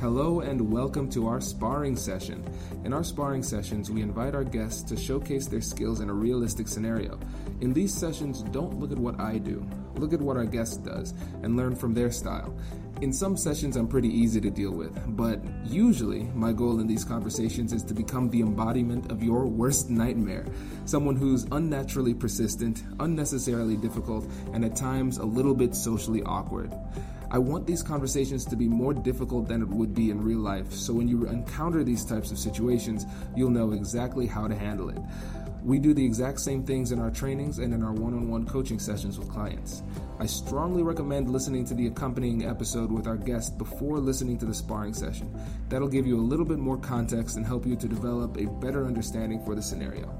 Hello and welcome to our sparring session. In our sparring sessions, we invite our guests to showcase their skills in a realistic scenario. In these sessions, don't look at what I do. Look at what our guest does and learn from their style. In some sessions, I'm pretty easy to deal with, but usually my goal in these conversations is to become the embodiment of your worst nightmare, someone who's unnaturally persistent, unnecessarily difficult, and at times a little bit socially awkward. I want these conversations to be more difficult than it would be in real life, so when you encounter these types of situations, you'll know exactly how to handle it. We do the exact same things in our trainings and in our one-on-one coaching sessions with clients. I strongly recommend listening to the accompanying episode with our guest before listening to the sparring session. That'll give you a little bit more context and help you to develop a better understanding for the scenario.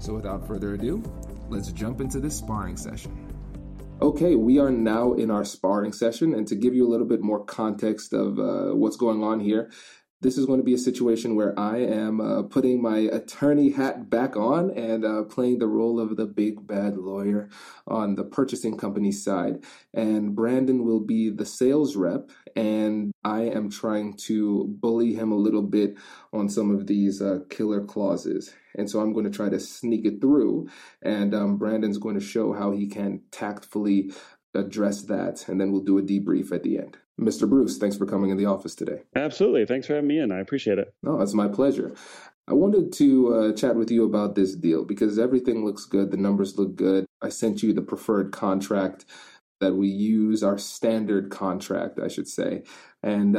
So without further ado, let's jump into this sparring session. Okay, we are now in our sparring session, and to give you a little bit more context of what's going on here, this is going to be a situation where I am putting my attorney hat back on and playing the role of the big bad lawyer on the purchasing company side. And Brandon will be the sales rep, and I am trying to bully him a little bit on some of these killer clauses. And so I'm going to try to sneak it through, and Brandon's going to show how he can tactfully address that, and then we'll do a debrief at the end. Mr. Bruce, thanks for coming in the office today. Absolutely. Thanks for having me in. I appreciate it. No, it's my pleasure. I wanted to chat with you about this deal because everything looks good. The numbers look good. I sent you the preferred contract that we use, our standard contract, I should say. And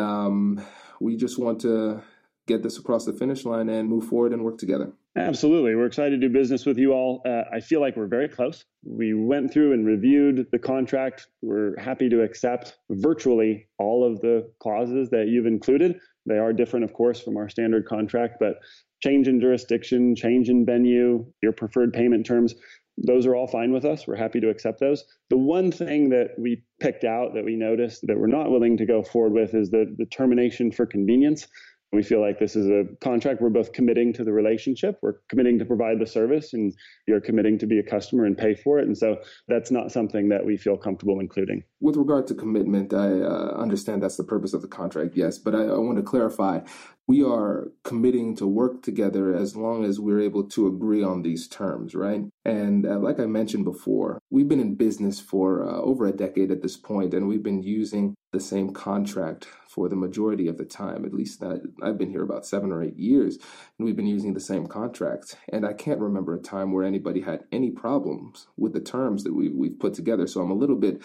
we just want to get this across the finish line and move forward and work together. Absolutely. We're excited to do business with you all. I feel like we're very close. We went through and reviewed the contract. We're happy to accept virtually all of the clauses that you've included. They are different, of course, from our standard contract, but change in jurisdiction, change in venue, your preferred payment terms, those are all fine with us. We're happy to accept those. The one thing that we picked out that we noticed that we're not willing to go forward with is the termination for convenience. We feel like this is a contract. We're both committing to the relationship. We're committing to provide the service, and you're committing to be a customer and pay for it. And so that's not something that we feel comfortable including. With regard to commitment, I understand that's the purpose of the contract, yes. But I want to clarify, we are committing to work together as long as we're able to agree on these terms, right? And like I mentioned before, we've been in business for over a decade at this point, and we've been using the same contract for the majority of the time. At least I've been here about 7 or 8 years, and we've been using the same contract. And I can't remember a time where anybody had any problems with the terms that we've put together. So I'm a little bit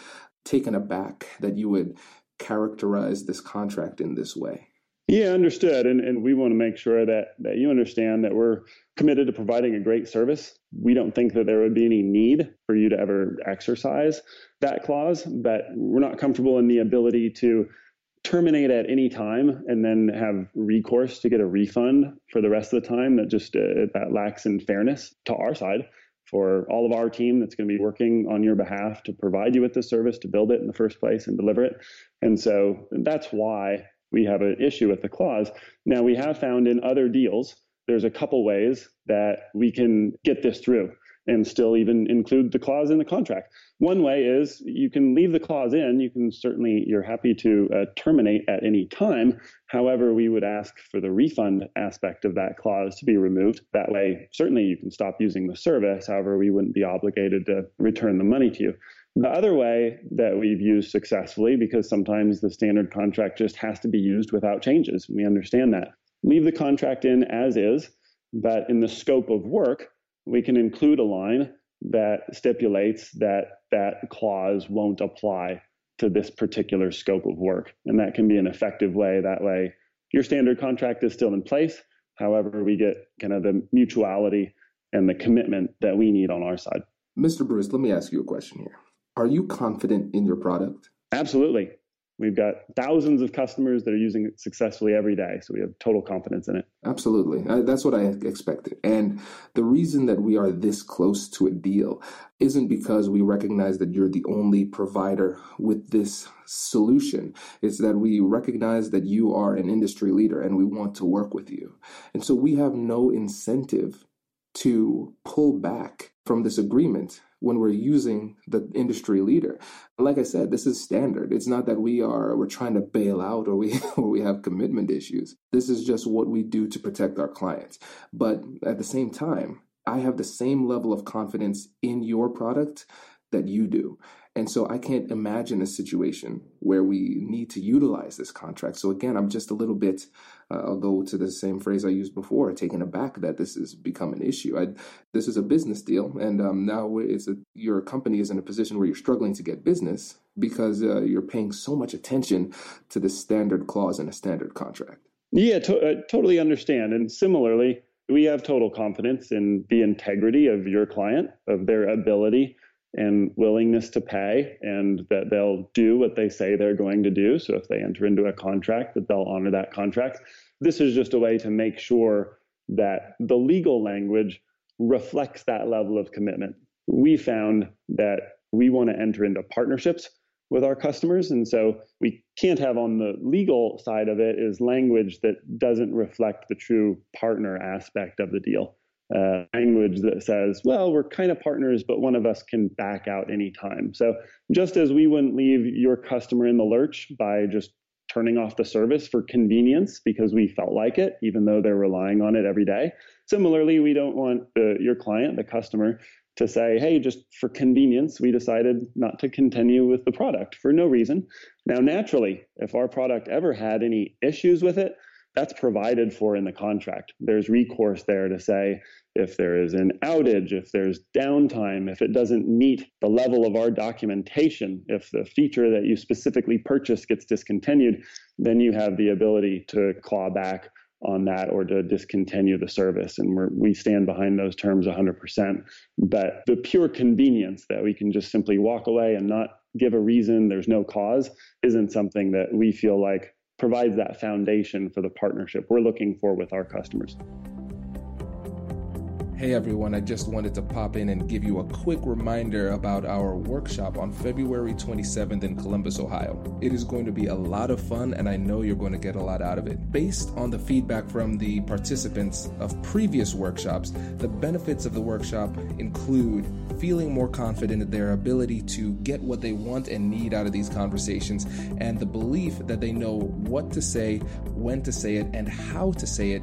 taken aback that you would characterize this contract in this way. Yeah, understood. And we want to make sure that you understand that we're committed to providing a great service. We don't think that there would be any need for you to ever exercise that clause, but we're not comfortable in the ability to terminate at any time and then have recourse to get a refund for the rest of the time. That just that lacks in fairness to our side for all of our team that's going to be working on your behalf to provide you with the service, to build it in the first place and deliver it. And so that's why we have an issue with the clause. Now, we have found in other deals, there's a couple ways that we can get this through and still even include the clause in the contract. One way is you can leave the clause in. You can certainly, you're happy to terminate at any time. However, we would ask for the refund aspect of that clause to be removed. That way, certainly you can stop using the service. However, we wouldn't be obligated to return the money to you. The other way that we've used successfully, because sometimes the standard contract just has to be used without changes, and we understand that. Leave the contract in as is, but in the scope of work, we can include a line that stipulates that clause won't apply to this particular scope of work. And that can be an effective way. That way, your standard contract is still in place. However, we get kind of the mutuality and the commitment that we need on our side. Mr. Bruce, let me ask you a question here. Are you confident in your product? Absolutely. We've got thousands of customers that are using it successfully every day. So we have total confidence in it. Absolutely. That's what I expected. And the reason that we are this close to a deal isn't because we recognize that you're the only provider with this solution. It's that we recognize that you are an industry leader and we want to work with you. And so we have no incentive to pull back from this agreement when we're using the industry leader. Like I said, this is standard. It's not that we're trying to bail out or we have commitment issues. This is just what we do to protect our clients. But at the same time, I have the same level of confidence in your product that you do. And so I can't imagine a situation where we need to utilize this contract. So again, I'm just a little bit, I'll go to the same phrase I used before, taken aback that this has become an issue. This is a business deal. And now your company is in a position where you're struggling to get business because you're paying so much attention to the standard clause in a standard contract. Yeah, totally understand. And similarly, we have total confidence in the integrity of your client, of their ability and willingness to pay, and that they'll do what they say they're going to do. So if they enter into a contract, that they'll honor that contract. This is just a way to make sure that the legal language reflects that level of commitment. We found that we want to enter into partnerships with our customers. And so we can't have on the legal side of it is language that doesn't reflect the true partner aspect of the deal. Language that says, well, we're kind of partners, but one of us can back out anytime. So just as we wouldn't leave your customer in the lurch by just turning off the service for convenience because we felt like it, even though they're relying on it every day. Similarly, we don't want your client, the customer, to say, hey, just for convenience, we decided not to continue with the product for no reason. Now, naturally, if our product ever had any issues with it, that's provided for in the contract. There's recourse there to say if there is an outage, if there's downtime, if it doesn't meet the level of our documentation, if the feature that you specifically purchased gets discontinued, then you have the ability to claw back on that or to discontinue the service. And we stand behind those terms 100%. But the pure convenience that we can just simply walk away and not give a reason, there's no cause, isn't something that we feel like provides that foundation for the partnership we're looking for with our customers. Hey everyone, I just wanted to pop in and give you a quick reminder about our workshop on February 27th in Columbus, Ohio. It is going to be a lot of fun and I know you're going to get a lot out of it. Based on the feedback from the participants of previous workshops, the benefits of the workshop include feeling more confident in their ability to get what they want and need out of these conversations and the belief that they know what to say, when to say it, and how to say it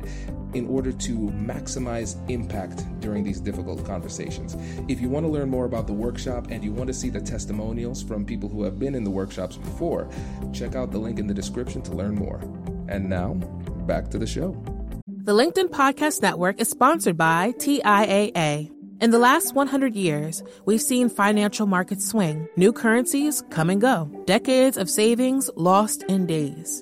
in order to maximize impact during these difficult conversations. If you want to learn more about the workshop and you want to see the testimonials from people who have been in the workshops before, check out the link in the description to learn more. And now, back to the show. The LinkedIn Podcast Network is sponsored by TIAA. In the last 100 years, we've seen financial markets swing, new currencies come and go, decades of savings lost in days.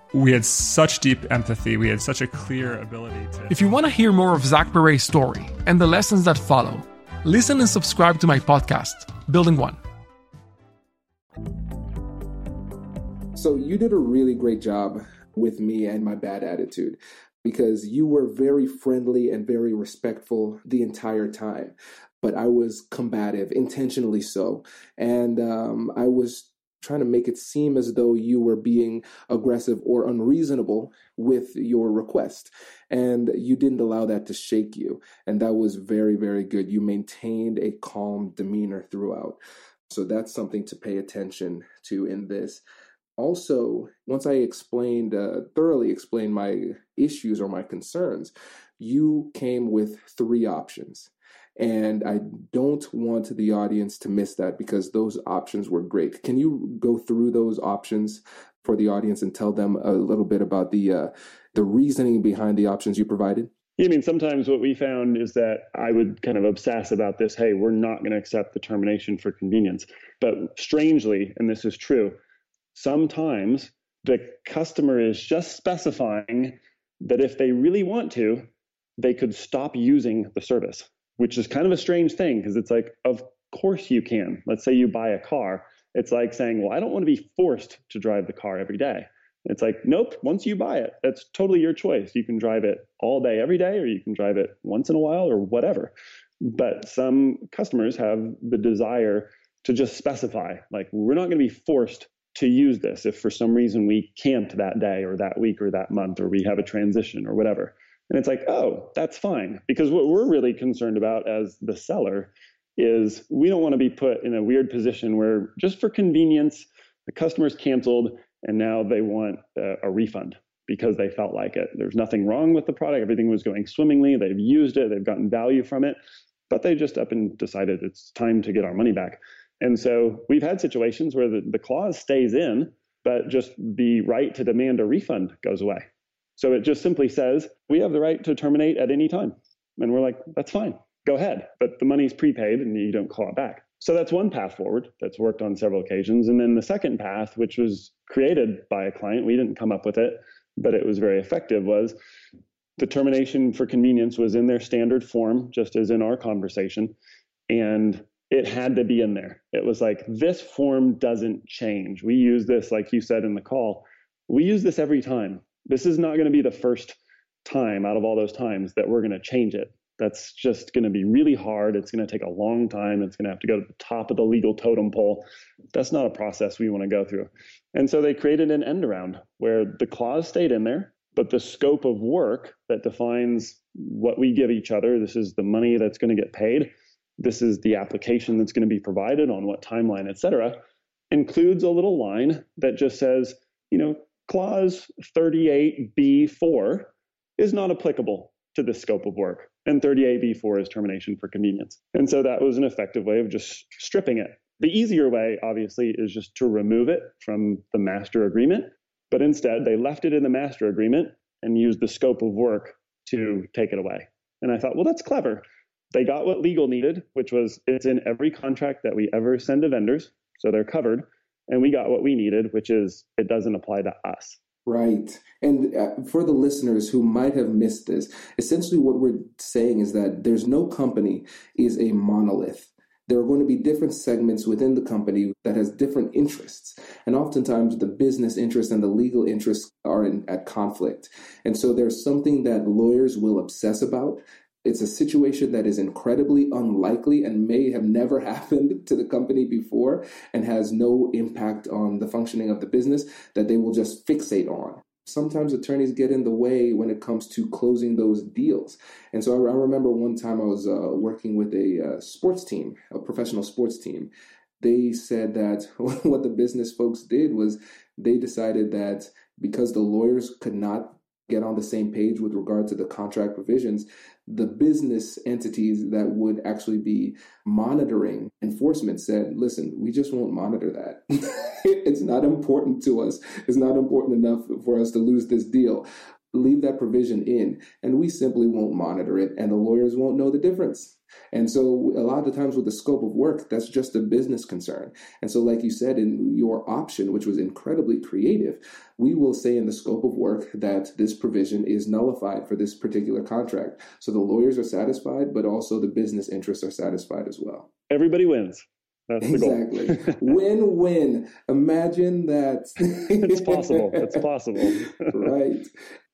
we had such deep empathy. We had such a clear ability to... If you want to hear more of Zach Perret's story and the lessons that follow, listen and subscribe to my podcast, Building One. So you did a really great job with me and my bad attitude. because you were very friendly and very respectful the entire time. But I was combative, intentionally so. And I was trying to make it seem as though you were being aggressive or unreasonable with your request. And you didn't allow that to shake you. And that was very, very good. You maintained a calm demeanor throughout. So that's something to pay attention to in this. Also, once I explained, thoroughly explained my issues or my concerns, you came with three options. And I don't want the audience to miss that because those options were great. Can you go through those options for the audience and tell them a little bit about the reasoning behind the options you provided? Yeah, I mean, sometimes what we found is that I would kind of obsess about this, hey, we're not going to accept the termination for convenience. But strangely, and this is true, sometimes the customer is just specifying that if they really want to, they could stop using the service, which is kind of a strange thing because it's like, of course you can. Let's say you buy a car. It's like saying, well, I don't want to be forced to drive the car every day. It's like, nope, once you buy it, that's totally your choice. You can drive it all day, every day, or you can drive it once in a while or whatever. But some customers have the desire to just specify, like, we're not going to be forced to use this if for some reason we camped that day or that week or that month or we have a transition or whatever. And it's like, oh, that's fine. Because what we're really concerned about as the seller is we don't want to be put in a weird position where just for convenience, the customer's canceled and now they want a refund because they felt like it. There's nothing wrong with the product. Everything was going swimmingly. They've used it. They've gotten value from it. But they just up and decided it's time to get our money back. And so we've had situations where the clause stays in, but just the right to demand a refund goes away. So it just simply says, we have the right to terminate at any time. And we're like, that's fine, go ahead. But the money's prepaid and you don't call it back. So that's one path forward that's worked on several occasions. And then the second path, which was created by a client, we didn't come up with it, but it was very effective, was the termination for convenience was in their standard form, just as in our conversation. And it had to be in there. It was like, this form doesn't change. We use this, like you said in the call, we use this every time. This is not going to be the first time out of all those times that we're going to change it. That's just going to be really hard. It's going to take a long time. It's going to have to go to the top of the legal totem pole. That's not a process we want to go through. And so they created an end around where the clause stayed in there, but the scope of work that defines what we give each other, this is the money that's going to get paid, this is the application that's going to be provided on what timeline, et cetera, includes a little line that just says, you know, Clause 38B4 is not applicable to this scope of work, and 38B4 is termination for convenience. And so that was an effective way of just stripping it. The easier way, obviously, is just to remove it from the master agreement, but instead they left it in the master agreement and used the scope of work to take it away. And I thought, well, that's clever. They got what legal needed, which was it's in every contract that we ever send to vendors, so they're covered. And we got what we needed, which is it doesn't apply to us. Right. And for the listeners who might have missed this, essentially what we're saying is that there's no company is a monolith. There are going to be different segments within the company that has different interests. And oftentimes the business interests and the legal interests are at conflict. And so there's something that lawyers will obsess about. It's a situation that is incredibly unlikely and may have never happened to the company before and has no impact on the functioning of the business that they will just fixate on. Sometimes attorneys get in the way when it comes to closing those deals. And so I remember one time I was working with a sports team, a professional sports team. They said that what the business folks did was they decided that because the lawyers could not get on the same page with regard to the contract provisions, the business entities that would actually be monitoring enforcement said, listen, we just won't monitor that. It's not important to us. It's not important enough for us to lose this deal. Leave that provision in, and we simply won't monitor it, and the lawyers won't know the difference. And so a lot of the times with the scope of work, that's just a business concern. And so like you said, in your option, which was incredibly creative, we will say in the scope of work that this provision is nullified for this particular contract. So the lawyers are satisfied, but also the business interests are satisfied as well. Everybody wins. That's the goal. Exactly. Win-win. Imagine that. It's possible. Right.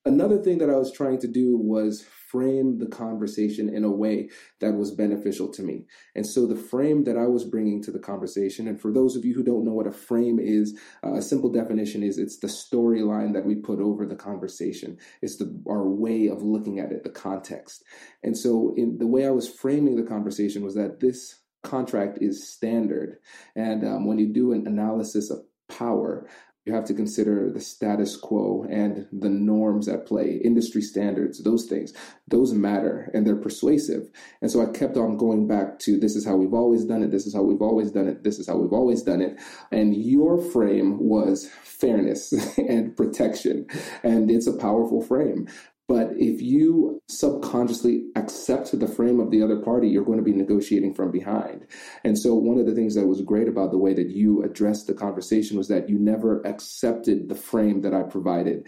Another thing that I was trying to do was frame the conversation in a way that was beneficial to me. And so the frame that I was bringing to the conversation, and for those of you who don't know what a frame is, a simple definition is it's the storyline that we put over the conversation. It's our way of looking at it, the context. And so in the way I was framing the conversation was that this contract is standard. And when you do an analysis of power, you have to consider the status quo and the norms at play, industry standards, those things. Those matter and they're persuasive. And so I kept on going back to this is how we've always done it. This is how we've always done it. This is how we've always done it. And your frame was fairness and protection. And it's a powerful frame. But if you subconsciously accept the frame of the other party, you're going to be negotiating from behind. And so one of the things that was great about the way that you addressed the conversation was that you never accepted the frame that I provided.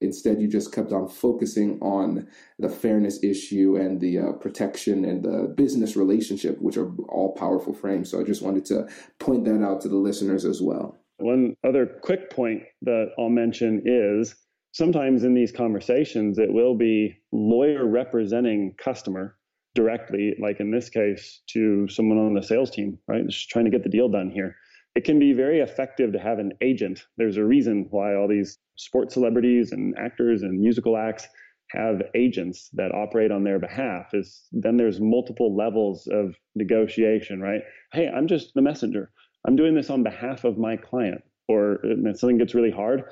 Instead, you just kept on focusing on the fairness issue and the protection and the business relationship, which are all powerful frames. So I just wanted to point that out to the listeners as well. One other quick point that I'll mention is, sometimes in these conversations, it will be lawyer representing customer directly, like in this case, to someone on the sales team, right? Just trying to get the deal done here. It can be very effective to have an agent. There's a reason why all these sports celebrities and actors and musical acts have agents that operate on their behalf. Is then there's multiple levels of negotiation, right? Hey, I'm just the messenger. I'm doing this on behalf of my client. Or if something gets really hard,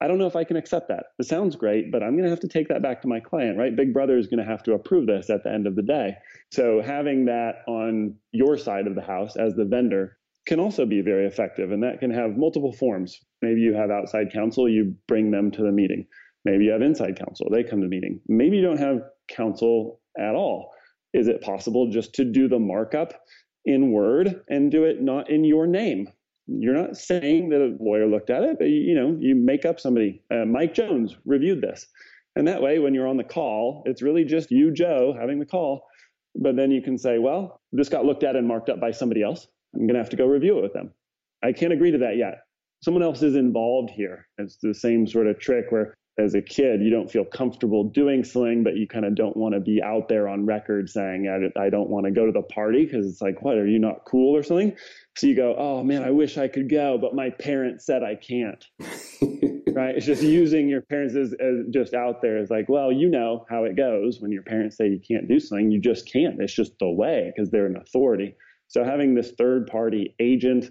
I don't know if I can accept that. It sounds great, but I'm going to have to take that back to my client, right? Big Brother is going to have to approve this at the end of the day. So having that on your side of the house as the vendor can also be very effective, and that can have multiple forms. Maybe you have outside counsel, you bring them to the meeting. Maybe you have inside counsel, they come to the meeting. Maybe you don't have counsel at all. Is it possible just to do the markup in Word and do it not in your name? You're not saying that a lawyer looked at it, but you make up somebody. Mike Jones reviewed this. And that way, when you're on the call, it's really just you, Joe, having the call. But then you can say, well, this got looked at and marked up by somebody else. I'm going to have to go review it with them. I can't agree to that yet. Someone else is involved here. It's the same sort of trick where as a kid, you don't feel comfortable doing something, but you kind of don't want to be out there on record saying, I don't want to go to the party because it's like, what, are you not cool or something? So you go, oh man, I wish I could go, but my parents said I can't, right? It's just using your parents as just out there is like, well, you know how it goes when your parents say you can't do something, you just can't. It's just the way because they're an authority. So having this third party agent,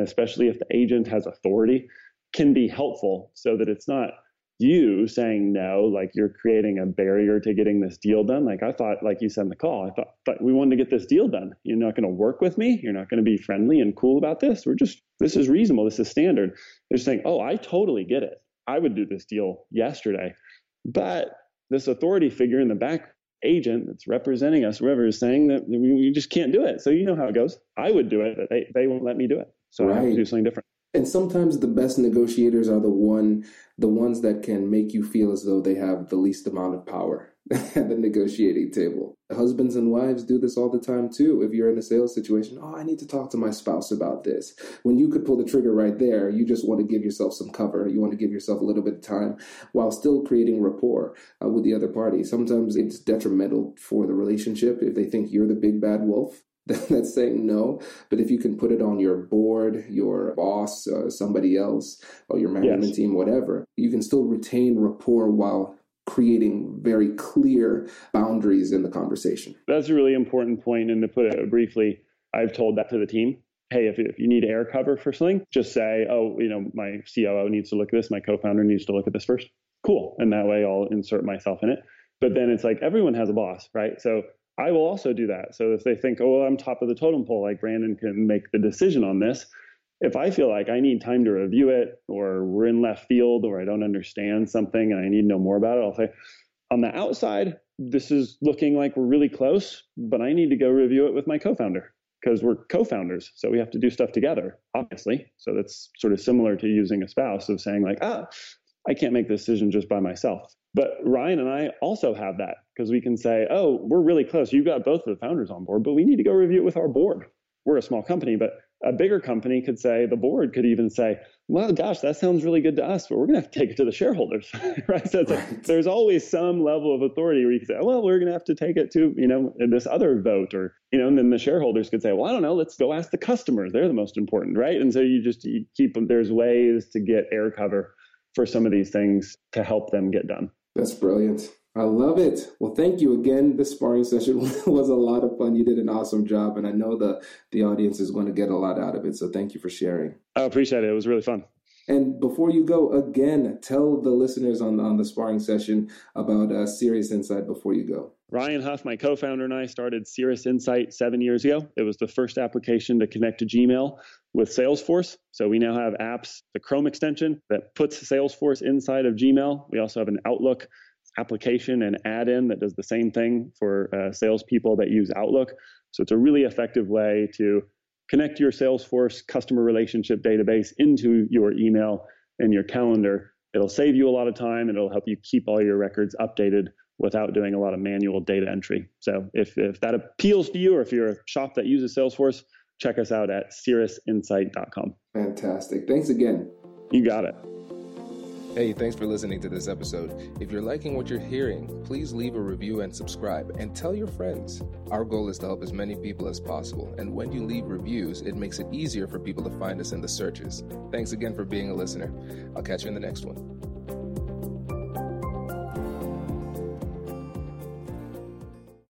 especially if the agent has authority, can be helpful so that it's not you saying no, like you're creating a barrier to getting this deal done. Like I thought, like you said in the call, I thought we wanted to get this deal done. You're not going to work with me. You're not going to be friendly and cool about this. This is reasonable. This is standard. They're saying, oh, I totally get it. I would do this deal yesterday. But this authority figure in the back, agent that's representing us, whoever, is saying that we just can't do it. So you know how it goes. I would do it, but they won't let me do it. So right. I have to do something different. And sometimes the best negotiators are the ones that can make you feel as though they have the least amount of power at the negotiating table. Husbands and wives do this all the time, too. If you're in a sales situation, oh, I need to talk to my spouse about this. When you could pull the trigger right there, you just want to give yourself some cover. You want to give yourself a little bit of time while still creating rapport with the other party. Sometimes it's detrimental for the relationship if they think you're the big bad wolf that's saying no. But if you can put it on your board, your boss, somebody else, or your management team, whatever, you can still retain rapport while creating very clear boundaries in the conversation. That's a really important point. And to put it briefly, I've told that to the team. Hey, if you need air cover for something, just say, oh, my COO needs to look at this. My co-founder needs to look at this first. Cool. And that way I'll insert myself in it. But then it's like everyone has a boss, right? So I will also do that. So if they think, oh, well, I'm top of the totem pole, like Brandon can make the decision on this. If I feel like I need time to review it, or we're in left field, or I don't understand something and I need to know more about it, I'll say, on the outside, this is looking like we're really close, but I need to go review it with my co-founder because we're co-founders. So we have to do stuff together, obviously. So that's sort of similar to using a spouse of saying like, I can't make the decision just by myself. But Ryan and I also have that because we can say, oh, we're really close. You got both of the founders on board, but we need to go review it with our board. We're a small company, but a bigger company could say, the board could even say, well, gosh, that sounds really good to us, but we're going to have to take it to the shareholders, right? So it's like, there's always some level of authority where you can say, well, we're going to have to take it to, you know, this other vote, or, you know, and then the shareholders could say, well, I don't know, let's go ask the customers. They're the most important, right? And so you keep them, there's ways to get air cover for some of these things to help them get done. That's brilliant. I love it. Well, thank you again. This sparring session was a lot of fun. You did an awesome job, and I know the audience is going to get a lot out of it. So thank you for sharing. I appreciate it. It was really fun. And before you go, again, tell the listeners on the sparring session about Cirrus Insight before you go. Ryan Huff, my co-founder, and I started Cirrus Insight 7 years ago. It was the first application to connect to Gmail with Salesforce. So we now have apps, the Chrome extension that puts Salesforce inside of Gmail. We also have an Outlook application and add-in that does the same thing for salespeople that use Outlook. So it's a really effective way to connect your Salesforce customer relationship database into your email and your calendar. It'll save you a lot of time, and it'll help you keep all your records updated without doing a lot of manual data entry. So if that appeals to you, or if you're a shop that uses Salesforce, check us out at cirrusinsight.com. Fantastic. Thanks again. You got it. Hey, thanks for listening to this episode. If you're liking what you're hearing, please leave a review and subscribe, and tell your friends. Our goal is to help as many people as possible, and when you leave reviews, it makes it easier for people to find us in the searches. Thanks again for being a listener. I'll catch you in the next one.